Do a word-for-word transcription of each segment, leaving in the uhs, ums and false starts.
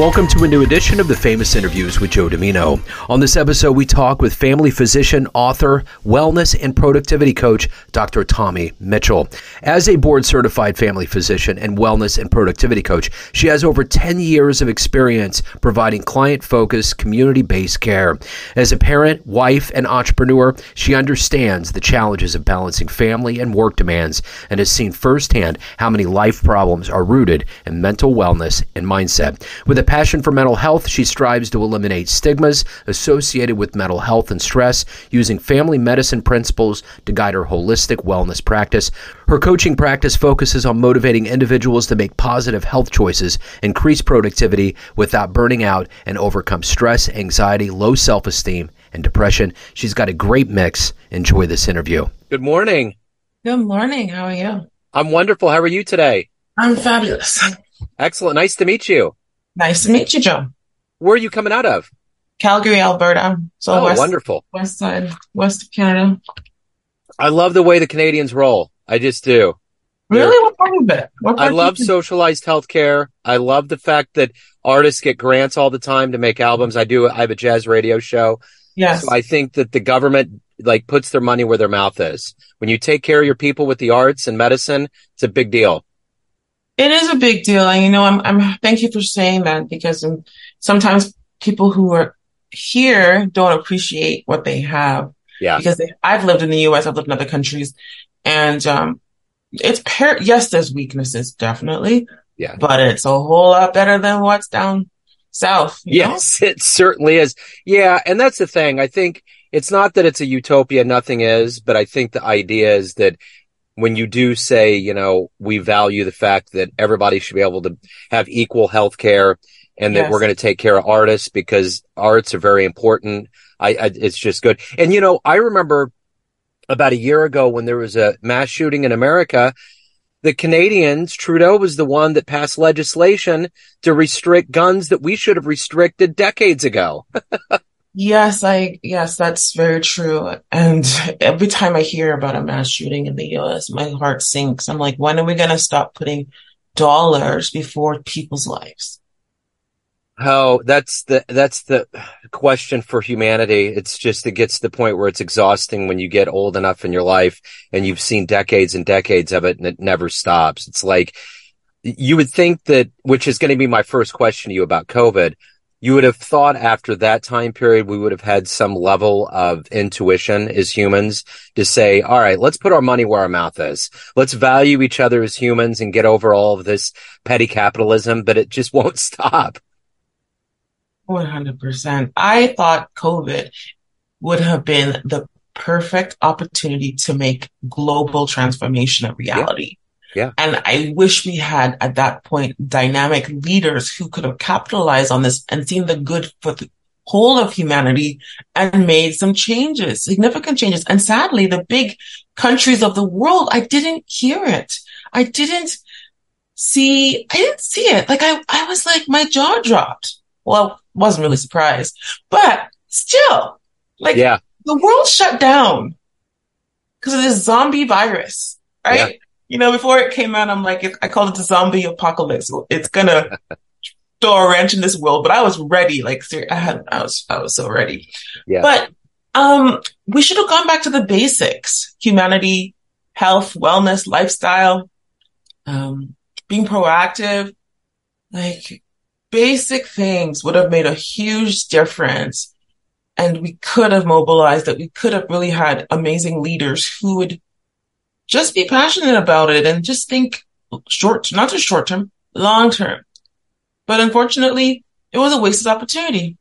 Welcome to a new edition of the Famous Interviews with Joe Dimino. On this episode, we talk with family physician, author, wellness, and productivity coach, Doctor Tomi Mitchell. As a board-certified family physician and wellness and productivity coach, she has over ten years of experience providing client-focused, community-based care. As a parent, wife, and entrepreneur, she understands the challenges of balancing family and work demands and has seen firsthand how many life problems are rooted in mental wellness and mindset. With a passion for mental health, she strives to eliminate stigmas associated with mental health and stress, using family medicine principles to guide her holistic wellness practice. Her coaching practice focuses on motivating individuals to make positive health choices, increase productivity without burning out, and overcome stress, anxiety, low self-esteem, and depression. She's got a great mix. Enjoy this interview. Good morning. Good morning. How are you? I'm wonderful. How are you today? I'm fabulous. Excellent. Nice to meet you. Nice to meet you, Joe. Where are you coming out of? Calgary, Alberta. So oh, west, wonderful. West side, west of Canada. I love the way the Canadians roll. I just do. Really? They're, what part of it? What part I love you? Socialized healthcare. I love the fact that artists get grants all the time to make albums. I do. I have a jazz radio show. Yes. So I think that the government like puts their money where their mouth is. When you take care of your people with the arts and medicine, it's a big deal. It is a big deal. And, you know, I'm, I'm, thank you for saying that, because sometimes people who are here don't appreciate what they have. Yeah. Because they, I've lived in the U S, I've lived in other countries, and, um, it's par- yes, there's weaknesses, definitely. Yeah. But it's a whole lot better than what's down south. Yes, know? It certainly is. Yeah. And that's the thing. I think it's not that it's a utopia, nothing is, but I think the idea is that when you do say, you know, we value the fact that everybody should be able to have equal health care, and that yes. we're going to take care of artists because arts are very important. I, I, it's just good. And, you know, I remember about a year ago when there was a mass shooting in America, the Canadians, Trudeau was the one that passed legislation to restrict guns that we should have restricted decades ago. Yes, I, yes, that's very true. And every time I hear about a mass shooting in the U S, my heart sinks. I'm like, when are we going to stop putting dollars before people's lives? Oh, that's the, that's the question for humanity. It's just, it gets to the point where it's exhausting when you get old enough in your life and you've seen decades and decades of it and it never stops. It's like, you would think that, which is going to be my first question to you about COVID. You would have thought after that time period, we would have had some level of intuition as humans to say, all right, let's put our money where our mouth is. Let's value each other as humans and get over all of this petty capitalism, but it just won't stop. one hundred percent. I thought COVID would have been the perfect opportunity to make global transformation a reality. Yeah. Yeah. And I wish we had at that point dynamic leaders who could have capitalized on this and seen the good for the whole of humanity and made some changes, significant changes. And sadly, the big countries of the world, I didn't hear it. I didn't see, I didn't see it. Like I, I was like, my jaw dropped. Well, wasn't really surprised, but still, like yeah. the world shut down because of this zombie virus, right? Yeah. You know, before it came out, I'm like, I called it the zombie apocalypse. It's gonna throw a wrench in this world, but I was ready. Like, I had, I was, I was so ready. Yeah. But um, we should have gone back to the basics: humanity, health, wellness, lifestyle, um, being proactive. Like, basic things would have made a huge difference, and we could have mobilized it. We could have really had amazing leaders who would just be passionate about it and just think short, not just short term, long term. But unfortunately, it was a wasted opportunity.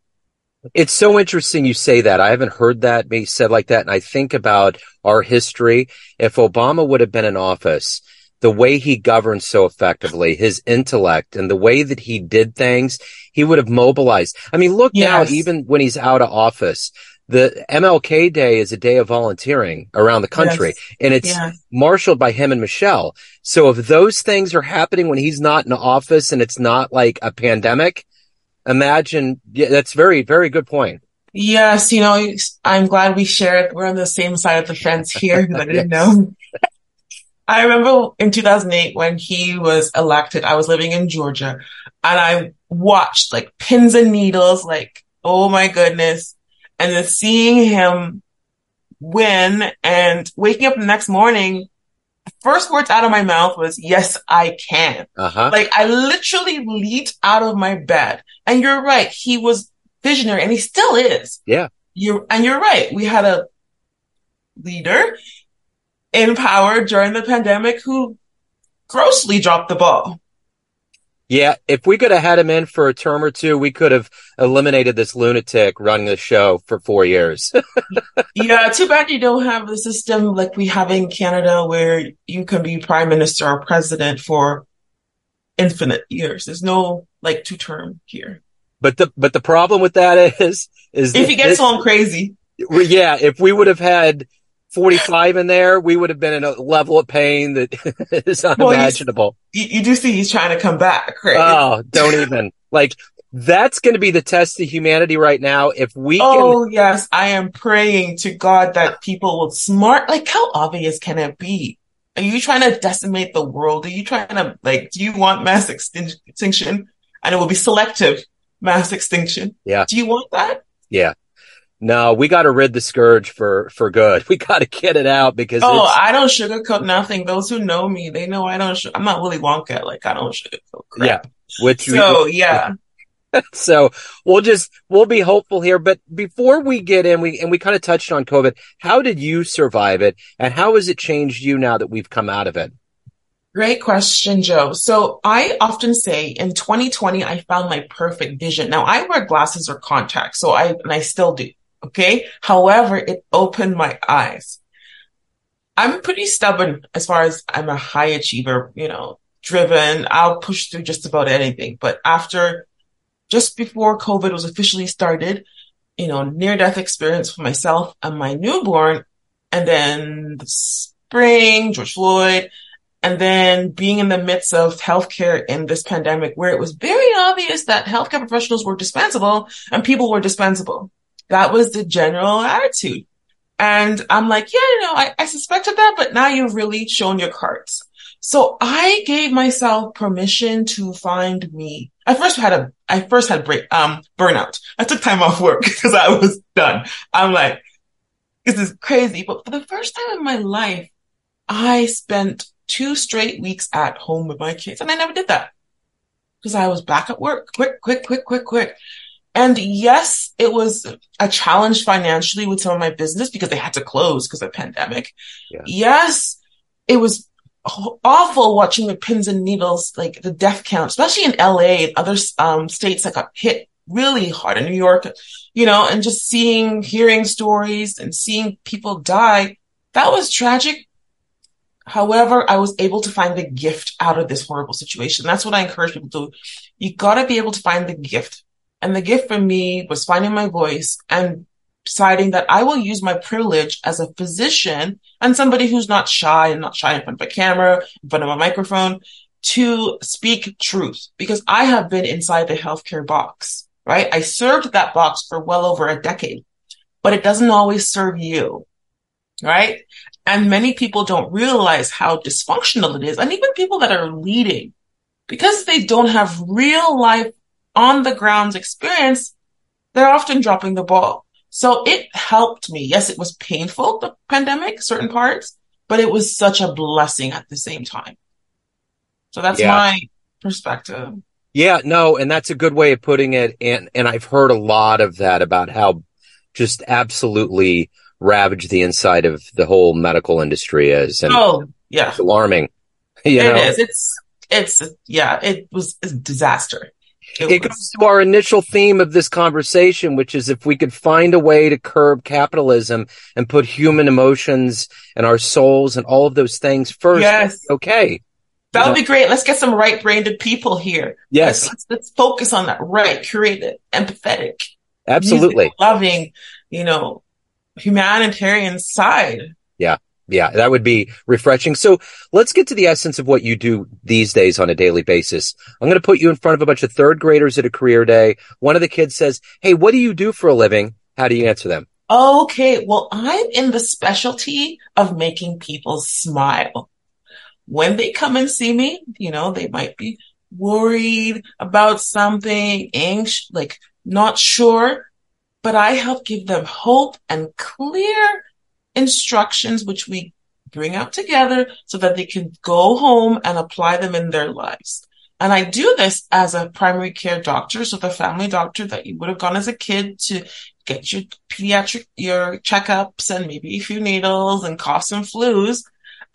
It's so interesting you say that. I haven't heard that be said like that. And I think about our history. If Obama would have been in office, the way he governed so effectively, his intellect and the way that he did things, he would have mobilized. I mean, look yes. now, even when he's out of office, the M L K Day is a day of volunteering around the country, yes. and it's yeah. marshaled by him and Michelle. So if those things are happening when he's not in office and it's not like a pandemic, imagine yeah, that's very, very good point. Yes. You know, I'm glad we share it. We're on the same side of the fence here. I didn't know. I remember in two thousand eight when he was elected, I was living in Georgia and I watched like pins and needles, like, oh my goodness. And then seeing him win and waking up the next morning, the first words out of my mouth was, yes, I can. Uh-huh. Like I literally leaped out of my bed. And you're right. He was visionary and he still is. Yeah. You and you're right. We had a leader in power during the pandemic who grossly dropped the ball. Yeah, if we could have had him in for a term or two, we could have eliminated this lunatic running the show for four years. Yeah, too bad you don't have the system like we have in Canada where you can be prime minister or president for infinite years. There's no like two term here. But the but the problem with that is is if he gets home crazy. Yeah, if we would have had forty-five in there, we would have been in a level of pain that is unimaginable. Well, you, you do see he's trying to come back, right? Oh, don't even. Like, that's going to be the test of humanity right now. If we Oh, can- yes. I am praying to God that people will smart. Like, how obvious can it be? Are you trying to decimate the world? Are you trying to, like, do you want mass extinction? And it will be selective mass extinction. Yeah. Do you want that? Yeah. No, we got to rid the scourge for, for good. We got to get it out because. Oh, it's... I don't sugarcoat nothing. Those who know me, they know I don't. Su- I'm not Willy Wonka. Like I don't sugarcoat crap. Yeah. Which so we... yeah. So we'll just we'll be hopeful here. But before we get in, we and we kind of touched on COVID. How did you survive it, and how has it changed you now that we've come out of it? Great question, Joe. So I often say in twenty twenty, I found my perfect vision. Now I wear glasses or contacts, so I and I still do. Okay. However, it opened my eyes. I'm pretty stubborn as far as I'm a high achiever, you know, driven. I'll push through just about anything. But after just before COVID was officially started, you know, near death experience for myself and my newborn. And then the spring, George Floyd, and then being in the midst of healthcare in this pandemic where it was very obvious that healthcare professionals were dispensable and people were dispensable. That was the general attitude. And I'm like, yeah, you know, I, I suspected that, but now you've really shown your cards. So I gave myself permission to find me. I first had a, I first had break, um, burnout. I took time off work because I was done. I'm like, this is crazy. But for the first time in my life, I spent two straight weeks at home with my kids. And I never did that because I was back at work. Quick, quick, quick, quick, quick. And yes, it was a challenge financially with some of my business because they had to close because of the pandemic. Yeah. Yes, it was awful watching the pins and needles, like the death count, especially in L A and other um, states that got hit really hard in New York, you know, and just seeing, hearing stories and seeing people die. That was tragic. However, I was able to find the gift out of this horrible situation. That's what I encourage people to do. You got to be able to find the gift. And the gift for me was finding my voice and deciding that I will use my privilege as a physician and somebody who's not shy and not shy in front of a camera, in front of a microphone, to speak truth. Because I have been inside the healthcare box, right? I served that box for well over a decade, but it doesn't always serve you, right? And many people don't realize how dysfunctional it is. And even people that are leading, because they don't have real life on the ground experience, they're often dropping the ball. So it helped me. Yes, it was painful, the pandemic, certain parts, but it was such a blessing at the same time. So that's yeah. my perspective. Yeah, no, and that's a good way of putting it. And and I've heard a lot of that about how just absolutely ravaged the inside of the whole medical industry is. And oh, yeah. It's alarming. You it know? Is. It's, it's, yeah, it was a disaster. It, it goes to our initial theme of this conversation, which is if we could find a way to curb capitalism and put human emotions and our souls and all of those things first. Yes. Okay. That would be great. Let's get some right-brained people here. Yes. Let's, let's, let's focus on that. Right. Creative, empathetic. Absolutely. Loving, you know, humanitarian side. Yeah. Yeah. That would be refreshing. So let's get to the essence of what you do these days on a daily basis. I'm going to put you in front of a bunch of third graders at a career day. One of the kids says, hey, what do you do for a living? How do you answer them? Okay. Well, I'm in the specialty of making people smile. when they come and see me, you know, they might be worried about something, anxious, like not sure, but I help give them hope and clear instructions, which we bring out together so that they can go home and apply them in their lives. And I do this as a primary care doctor, so the family doctor that you would have gone as a kid to get your pediatric, your checkups and maybe a few needles and coughs and flus.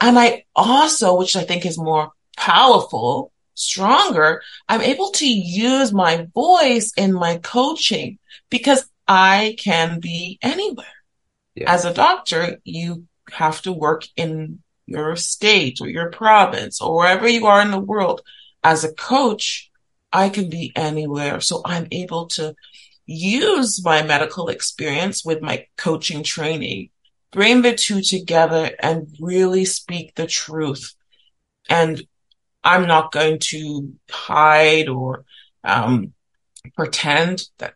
And I also, which I think is more powerful, stronger, I'm able to use my voice in my coaching because I can be anywhere. Yeah. As a doctor, you have to work in your state or your province or wherever you are in the world. As a coach, I can be anywhere. So I'm able to use my medical experience with my coaching training, bring the two together and really speak the truth. And I'm not going to hide or um, pretend that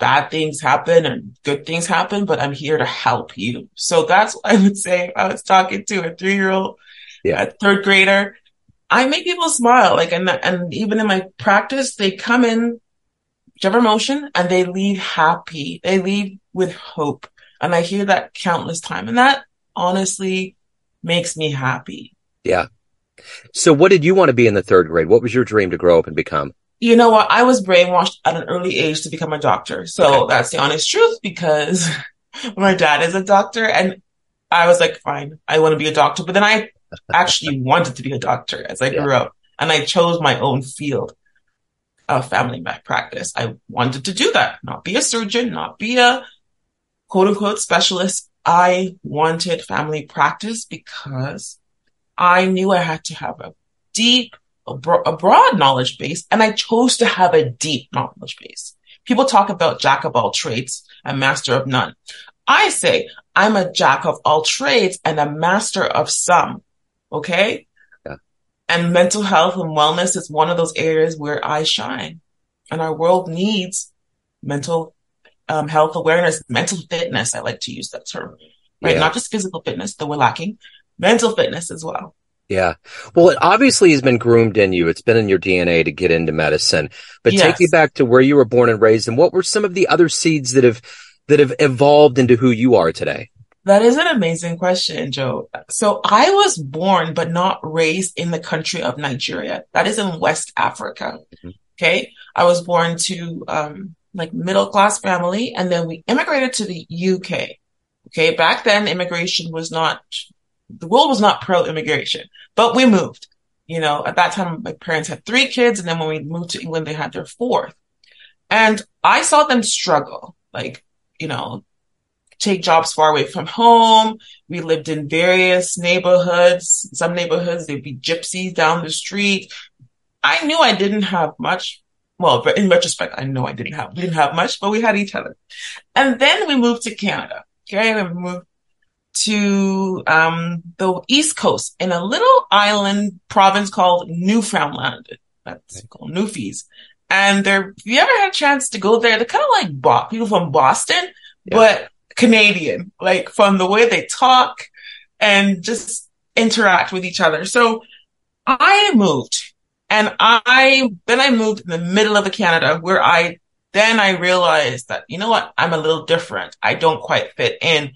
bad things happen and good things happen, but I'm here to help you. So that's what I would say if I was talking to a three-year-old, yeah. a third grader. I make people smile, like, and, and even in my practice, they come in, whichever emotion, and they leave happy. They leave with hope. And I hear that countless time. And that honestly makes me happy. Yeah. So what did you want to be in the third grade? What was your dream to grow up and become? You know what? I was brainwashed at an early age to become a doctor. So okay. That's the honest truth, because my dad is a doctor and I was like, fine, I want to be a doctor. But then I actually wanted to be a doctor as I yeah. grew up. And I chose my own field of family practice. I wanted to do that, not be a surgeon, not be a quote unquote specialist. I wanted family practice because I knew I had to have a deep, a, bro- a broad knowledge base. And I chose to have a deep knowledge base. People talk about jack of all trades and master of none. I say I'm a jack of all trades and a master of some. Okay. Yeah. And mental health and wellness is one of those areas where I shine, and our world needs mental um, health awareness, mental fitness. I like to use that term, right? Yeah. Not just physical fitness, though we're lacking, mental fitness as well. Yeah. Well, it obviously has been groomed in you. It's been in your D N A to get into medicine, but yes. Take me back to where you were born and raised. And what were some of the other seeds that have, that have evolved into who you are today? That is an amazing question, Joe. So I was born, but not raised in the country of Nigeria. That is in West Africa. Mm-hmm. Okay. I was born to, um, like middle class family. And then we immigrated to the U K. Okay. Back then immigration was not, the world was not pro immigration, but we moved, you know, at that time, my parents had three kids. And then when we moved to England, they had their fourth, and I saw them struggle, like, you know, take jobs far away from home. We lived in various neighborhoods. In some neighborhoods, there'd be gypsies down the street. I knew I didn't have much. Well, in retrospect, I know I didn't have, we didn't have much, but we had each other. And then we moved to Canada. Okay. We moved to, um, the East Coast in a little island province called Newfoundland. That's called Newfies. And there, if you ever had a chance to go there, they're kind of like Bo- people from Boston, yeah. but Canadian, like from the way they talk and just interact with each other. So I moved and I, then I moved in the middle of Canada where I, then I realized that, you know what? I'm a little different. I don't quite fit in.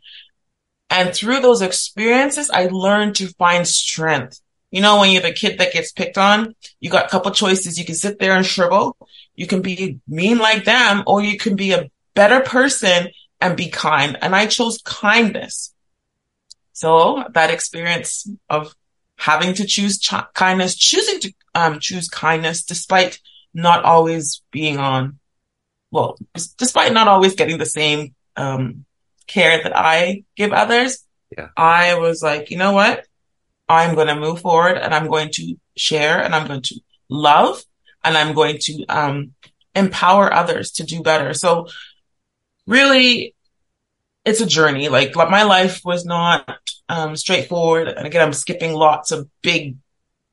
And through those experiences, I learned to find strength. You know, when you're the kid that gets picked on, you got a couple choices. You can sit there and shrivel. You can be mean like them, or you can be a better person and be kind. And I chose kindness. So that experience of having to choose ch- kindness, choosing to um, choose kindness, despite not always being on, well, despite not always getting the same um, care that I give others, yeah. I was like, you know what? I'm going to move forward and I'm going to share and I'm going to love and I'm going to um, empower others to do better. So really, it's a journey. Like my life was not um, straightforward. And again, I'm skipping lots of big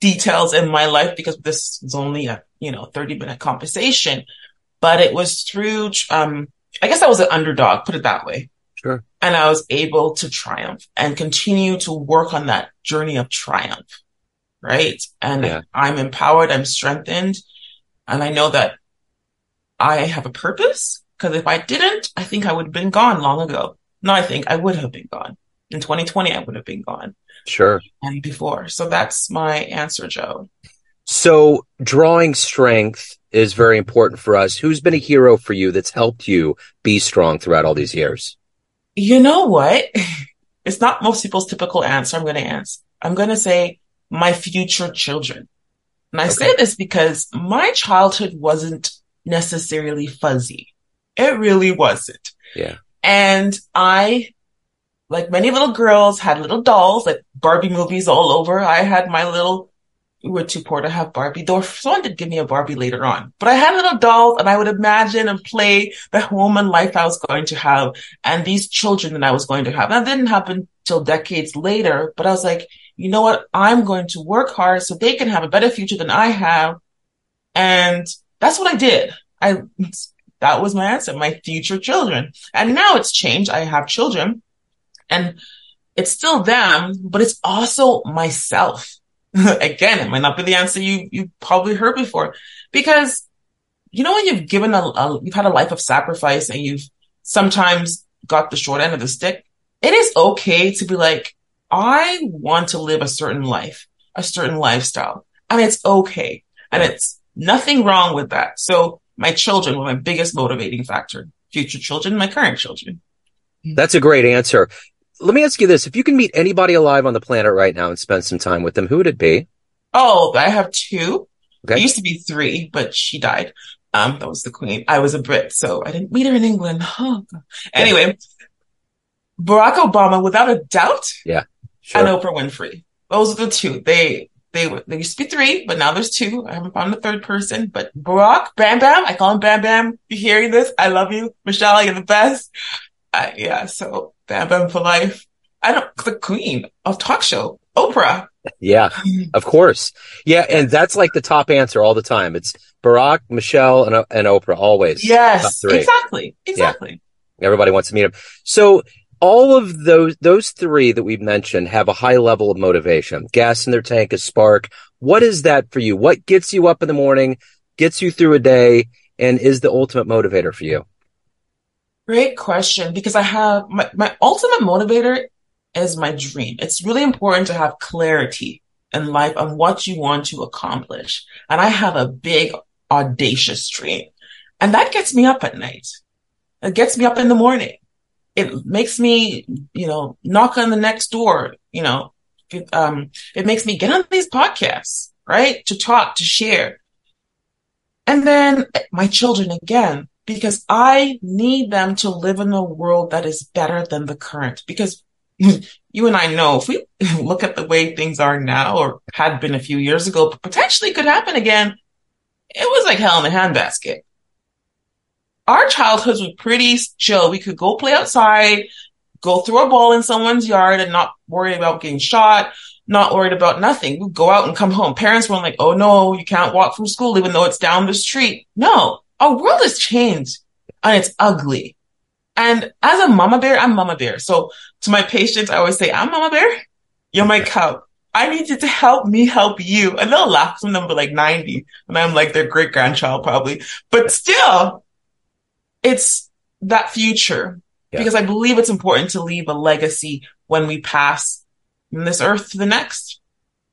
details in my life because this is only a, you know, thirty minute conversation, but it was through, um, I guess I was an underdog, put it that way. Sure. And I was able to triumph and continue to work on that journey of triumph. Right. And yeah. I'm empowered. I'm strengthened. And I know that I have a purpose, because if I didn't, I think I would have been gone long ago. No, I think I would have been gone. In twenty twenty, I would have been gone. Sure. And before. So that's my answer, Joe. So drawing strength is very important for us. Who's been a hero for you that's helped you be strong throughout all these years? You know what? It's not most people's typical answer. I'm going to answer. I'm going to say my future children. And I okay. say this because my childhood wasn't necessarily fuzzy. It really wasn't. Yeah. And I, like many little girls, had little dolls, like Barbie movies all over. I had my little, we were too poor to have Barbie, though someone did give me a Barbie later on. But I had little dolls, and I would imagine and play the home and life I was going to have and these children that I was going to have. And that didn't happen till decades later, but I was like, you know what? I'm going to work hard so they can have a better future than I have. And that's what I did. I, that was my answer, my future children. And now it's changed. I have children and it's still them, but it's also myself. Again, it might not be the answer you, you probably heard before, because you know, when you've given a, a, you've had a life of sacrifice and you've sometimes got the short end of the stick. It is okay to be like, I want to live a certain life, a certain lifestyle, and it's okay. And it's nothing wrong with that. So my children were my biggest motivating factor, future children, my current children. That's a great answer. Let me ask you this. If you can meet anybody alive on the planet right now and spend some time with them, who would it be? Oh, I have two. Okay. It used to be three, but she died. Um, that was the queen. I was a Brit, so I didn't meet her in England. Huh. Anyway, yeah. Barack Obama, without a doubt. Yeah. Sure. And Oprah Winfrey. Those are the two. They, they were, there used to be three, but now there's two. I haven't found the third person, but Barack, Bam Bam. I call him Bam Bam. You hearing this? I love you. Michelle, you're the best. Uh, yeah. So Bam Bam for life. I don't, the queen of talk show, Oprah. Yeah, of course. Yeah. And that's like the top answer all the time. It's Barack, Michelle, and, and Oprah always. Yes, exactly. Exactly. Yeah. Everybody wants to meet him. So, all of those those three that we've mentioned have a high level of motivation, gas in their tank, a spark. What is that for you? What gets you up in the morning, gets you through a day, and is the ultimate motivator for you? Great question, because I have my, my ultimate motivator is my dream. It's really important to have clarity in life on what you want to accomplish. And I have a big, audacious dream. And that gets me up at night. It gets me up in the morning. It makes me, you know, knock on the next door, you know, it, um, it makes me get on these podcasts, right? To talk, to share. And then my children again, because I need them to live in a world that is better than the current, because you and I know if we look at the way things are now or had been a few years ago, potentially could happen again. It was like hell in a handbasket. Our childhoods were pretty chill. We could go play outside, go throw a ball in someone's yard and not worry about getting shot, not worried about nothing. We'd go out and come home. Parents weren't like, oh no, you can't walk from school even though it's down the street. No, our world has changed and it's ugly. And as a mama bear, I'm mama bear. So to my patients, I always say, I'm mama bear. You're my cub. I need you to help me help you. And they'll laugh from them for like ninety. And I'm like their great grandchild probably, but still. It's that future, yeah. Because I believe it's important to leave a legacy when we pass from this earth to the next.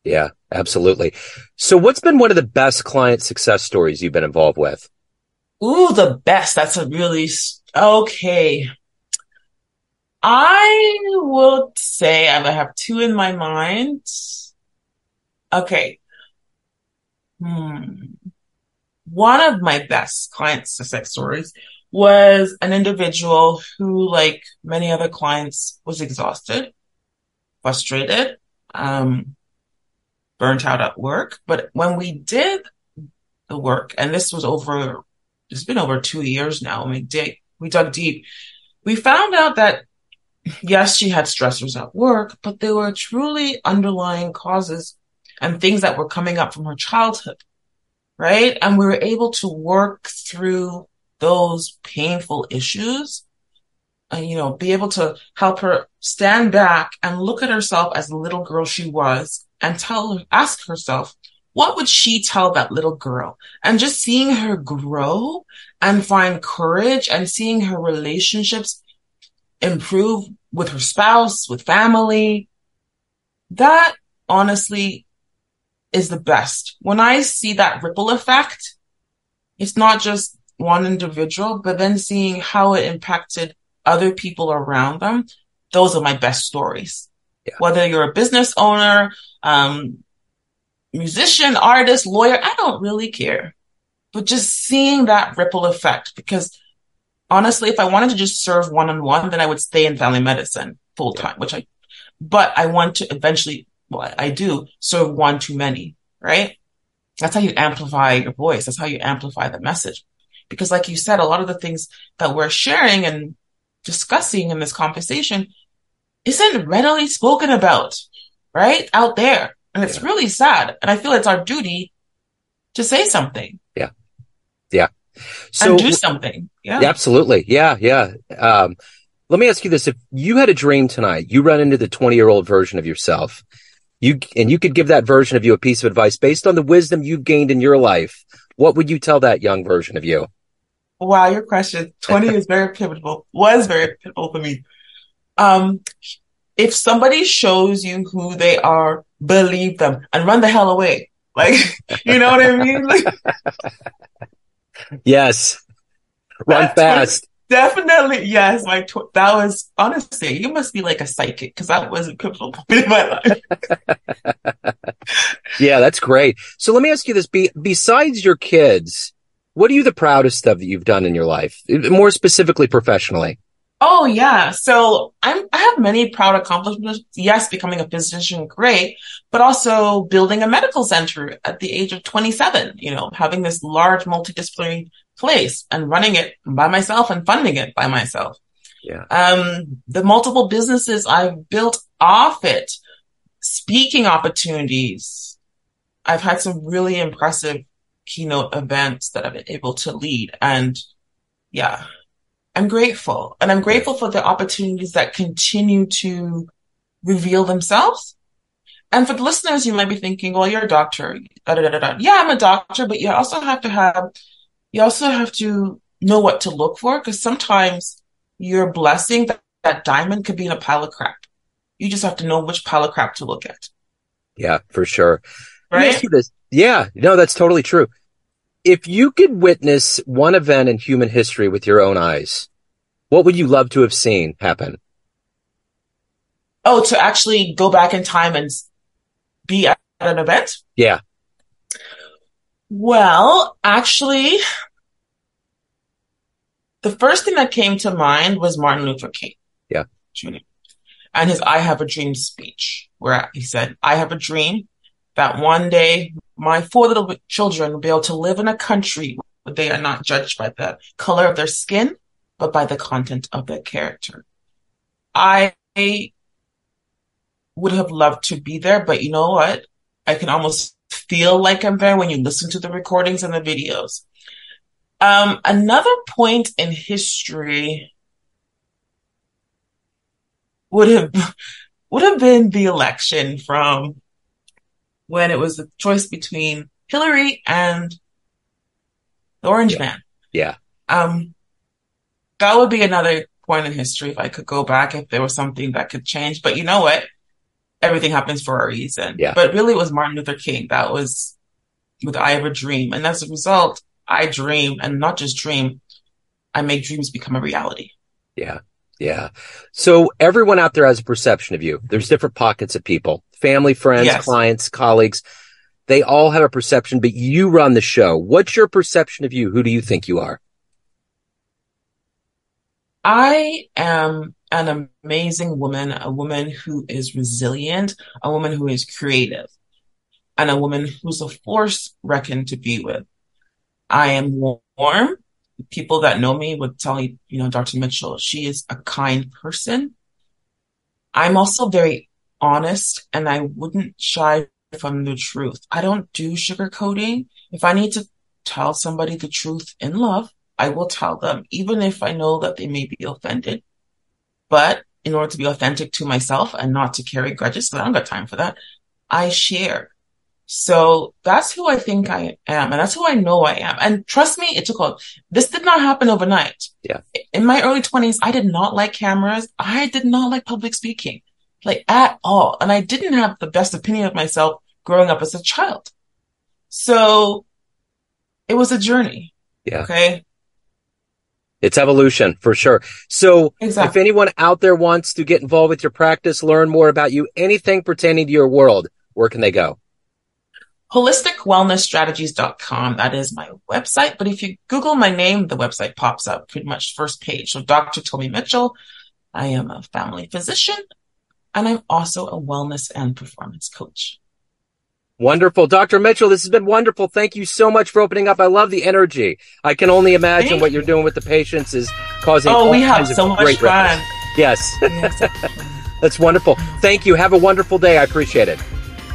Yeah, absolutely. So what's been one of the best client success stories you've been involved with? Ooh, the best. That's a really... Okay. I will say I have two in my mind. Okay. Hmm. One of my best client success stories was an individual who, like many other clients, was exhausted, frustrated, um, burnt out at work. But when we did the work, and this was over, it's been over two years now, and we did, we dug deep. We found out that, yes, she had stressors at work, but there were truly underlying causes and things that were coming up from her childhood, right? And we were able to work through those painful issues uh, you know, be able to help her stand back and look at herself as the little girl she was and tell, ask herself, what would she tell that little girl? And just seeing her grow and find courage and seeing her relationships improve with her spouse, with family, that honestly is the best. When I see that ripple effect, it's not just one individual, but then seeing how it impacted other people around them. Those are my best stories. Yeah. Whether you're a business owner, um, musician, artist, lawyer, I don't really care. But just seeing that ripple effect, because honestly, if I wanted to just serve one-on-one, then I would stay in family medicine full-time, yeah. which I, but I want to eventually, well, I do serve one too many, right? That's how you amplify your voice. That's how you amplify the message. Because like you said, a lot of the things that we're sharing and discussing in this conversation isn't readily spoken about, right? Out there. And it's yeah. really sad. And I feel it's our duty to say something. Yeah. Yeah. So, and do something. Yeah. Absolutely. Yeah. Yeah. Um, let me ask you this. If you had a dream tonight, you run into the twenty-year-old version of yourself, you and you could give that version of you a piece of advice based on the wisdom you've gained in your life, what would you tell that young version of you? Wow, your question. twenty is very pivotal, was very pivotal for me. Um, if somebody shows you who they are, believe them and run the hell away. Like, you know what I mean? Like, yes. Run fast. Definitely. Yes. My tw- that was, honestly, you must be like a psychic, because that was a pivotal point in my life. Yeah, that's great. So let me ask you this. Be- besides your kids, what are you the proudest of that you've done in your life? More specifically, professionally. Oh, yeah. So I'm, I have many proud accomplishments. Yes, becoming a physician, great, but also building a medical center at the age of twenty-seven, you know, having this large multidisciplinary place and running it by myself and funding it by myself. Yeah. Um, the multiple businesses I've built off it, speaking opportunities. I've had some really impressive keynote events that I've been able to lead. And yeah. I'm grateful, and I'm grateful for the opportunities that continue to reveal themselves. And for the listeners, you might be thinking, well, you're a doctor. Da, da, da, da. Yeah, I'm a doctor, but you also have to have, you also have to know what to look for, because sometimes your blessing, that, that diamond could be in a pile of crap. You just have to know which pile of crap to look at. Yeah, for sure. Right? Yeah, no, that's totally true. If you could witness one event in human history with your own eyes, what would you love to have seen happen? Oh, to actually go back in time and be at an event? Yeah. Well, actually, the first thing that came to mind was Martin Luther King. Yeah. Junior And his I Have a Dream speech, where he said, I have a dream that one day my four little children will be able to live in a country where they are not judged by the color of their skin, but by the content of their character. I would have loved to be there, but you know what? I can almost feel like I'm there when you listen to the recordings and the videos. Um, another point in history would have would have been the election from when it was the choice between Hillary and the orange yeah. man. Yeah. Um, that would be another point in history if I could go back, if there was something that could change. But you know what? Everything happens for a reason. Yeah. But really, it was Martin Luther King. That was with I Have a Dream. And as a result, I dream, and not just dream, I make dreams become a reality. Yeah. Yeah. So everyone out there has a perception of you. There's different pockets of people, family, friends, yes. clients, colleagues. They all have a perception, but you run the show. What's your perception of you? Who do you think you are? I am an amazing woman, a woman who is resilient, a woman who is creative, and a woman who's a force reckoned to be with. I am warm. People that know me would tell you, you know, Doctor Mitchell, she is a kind person. I'm also very honest, and I wouldn't shy from the truth. I don't do sugarcoating. If I need to tell somebody the truth in love, I will tell them, even if I know that they may be offended. But in order to be authentic to myself and not to carry grudges, because I don't got time for that, I share. So that's who I think I am. And that's who I know I am. And trust me, it took all, this did not happen overnight. Yeah. In my early twenties, I did not like cameras. I did not like public speaking, like at all. And I didn't have the best opinion of myself growing up as a child. So it was a journey. Yeah. Okay. It's evolution for sure. So exactly. If anyone out there wants to get involved with your practice, learn more about you, anything pertaining to your world, where can they go? holistic wellness strategies dot com. That is my website. But if you Google my name, the website pops up pretty much first page. So Doctor Tomi Mitchell, I am a family physician, and I'm also a wellness and performance coach. Wonderful. Doctor Mitchell, this has been wonderful. Thank you so much for opening up. I love the energy. I can only imagine Thank what you're doing with the patients is causing oh, all we kinds have so of much great fun. Ripples. Yes. yes. That's wonderful. Thank you. Have a wonderful day. I appreciate it.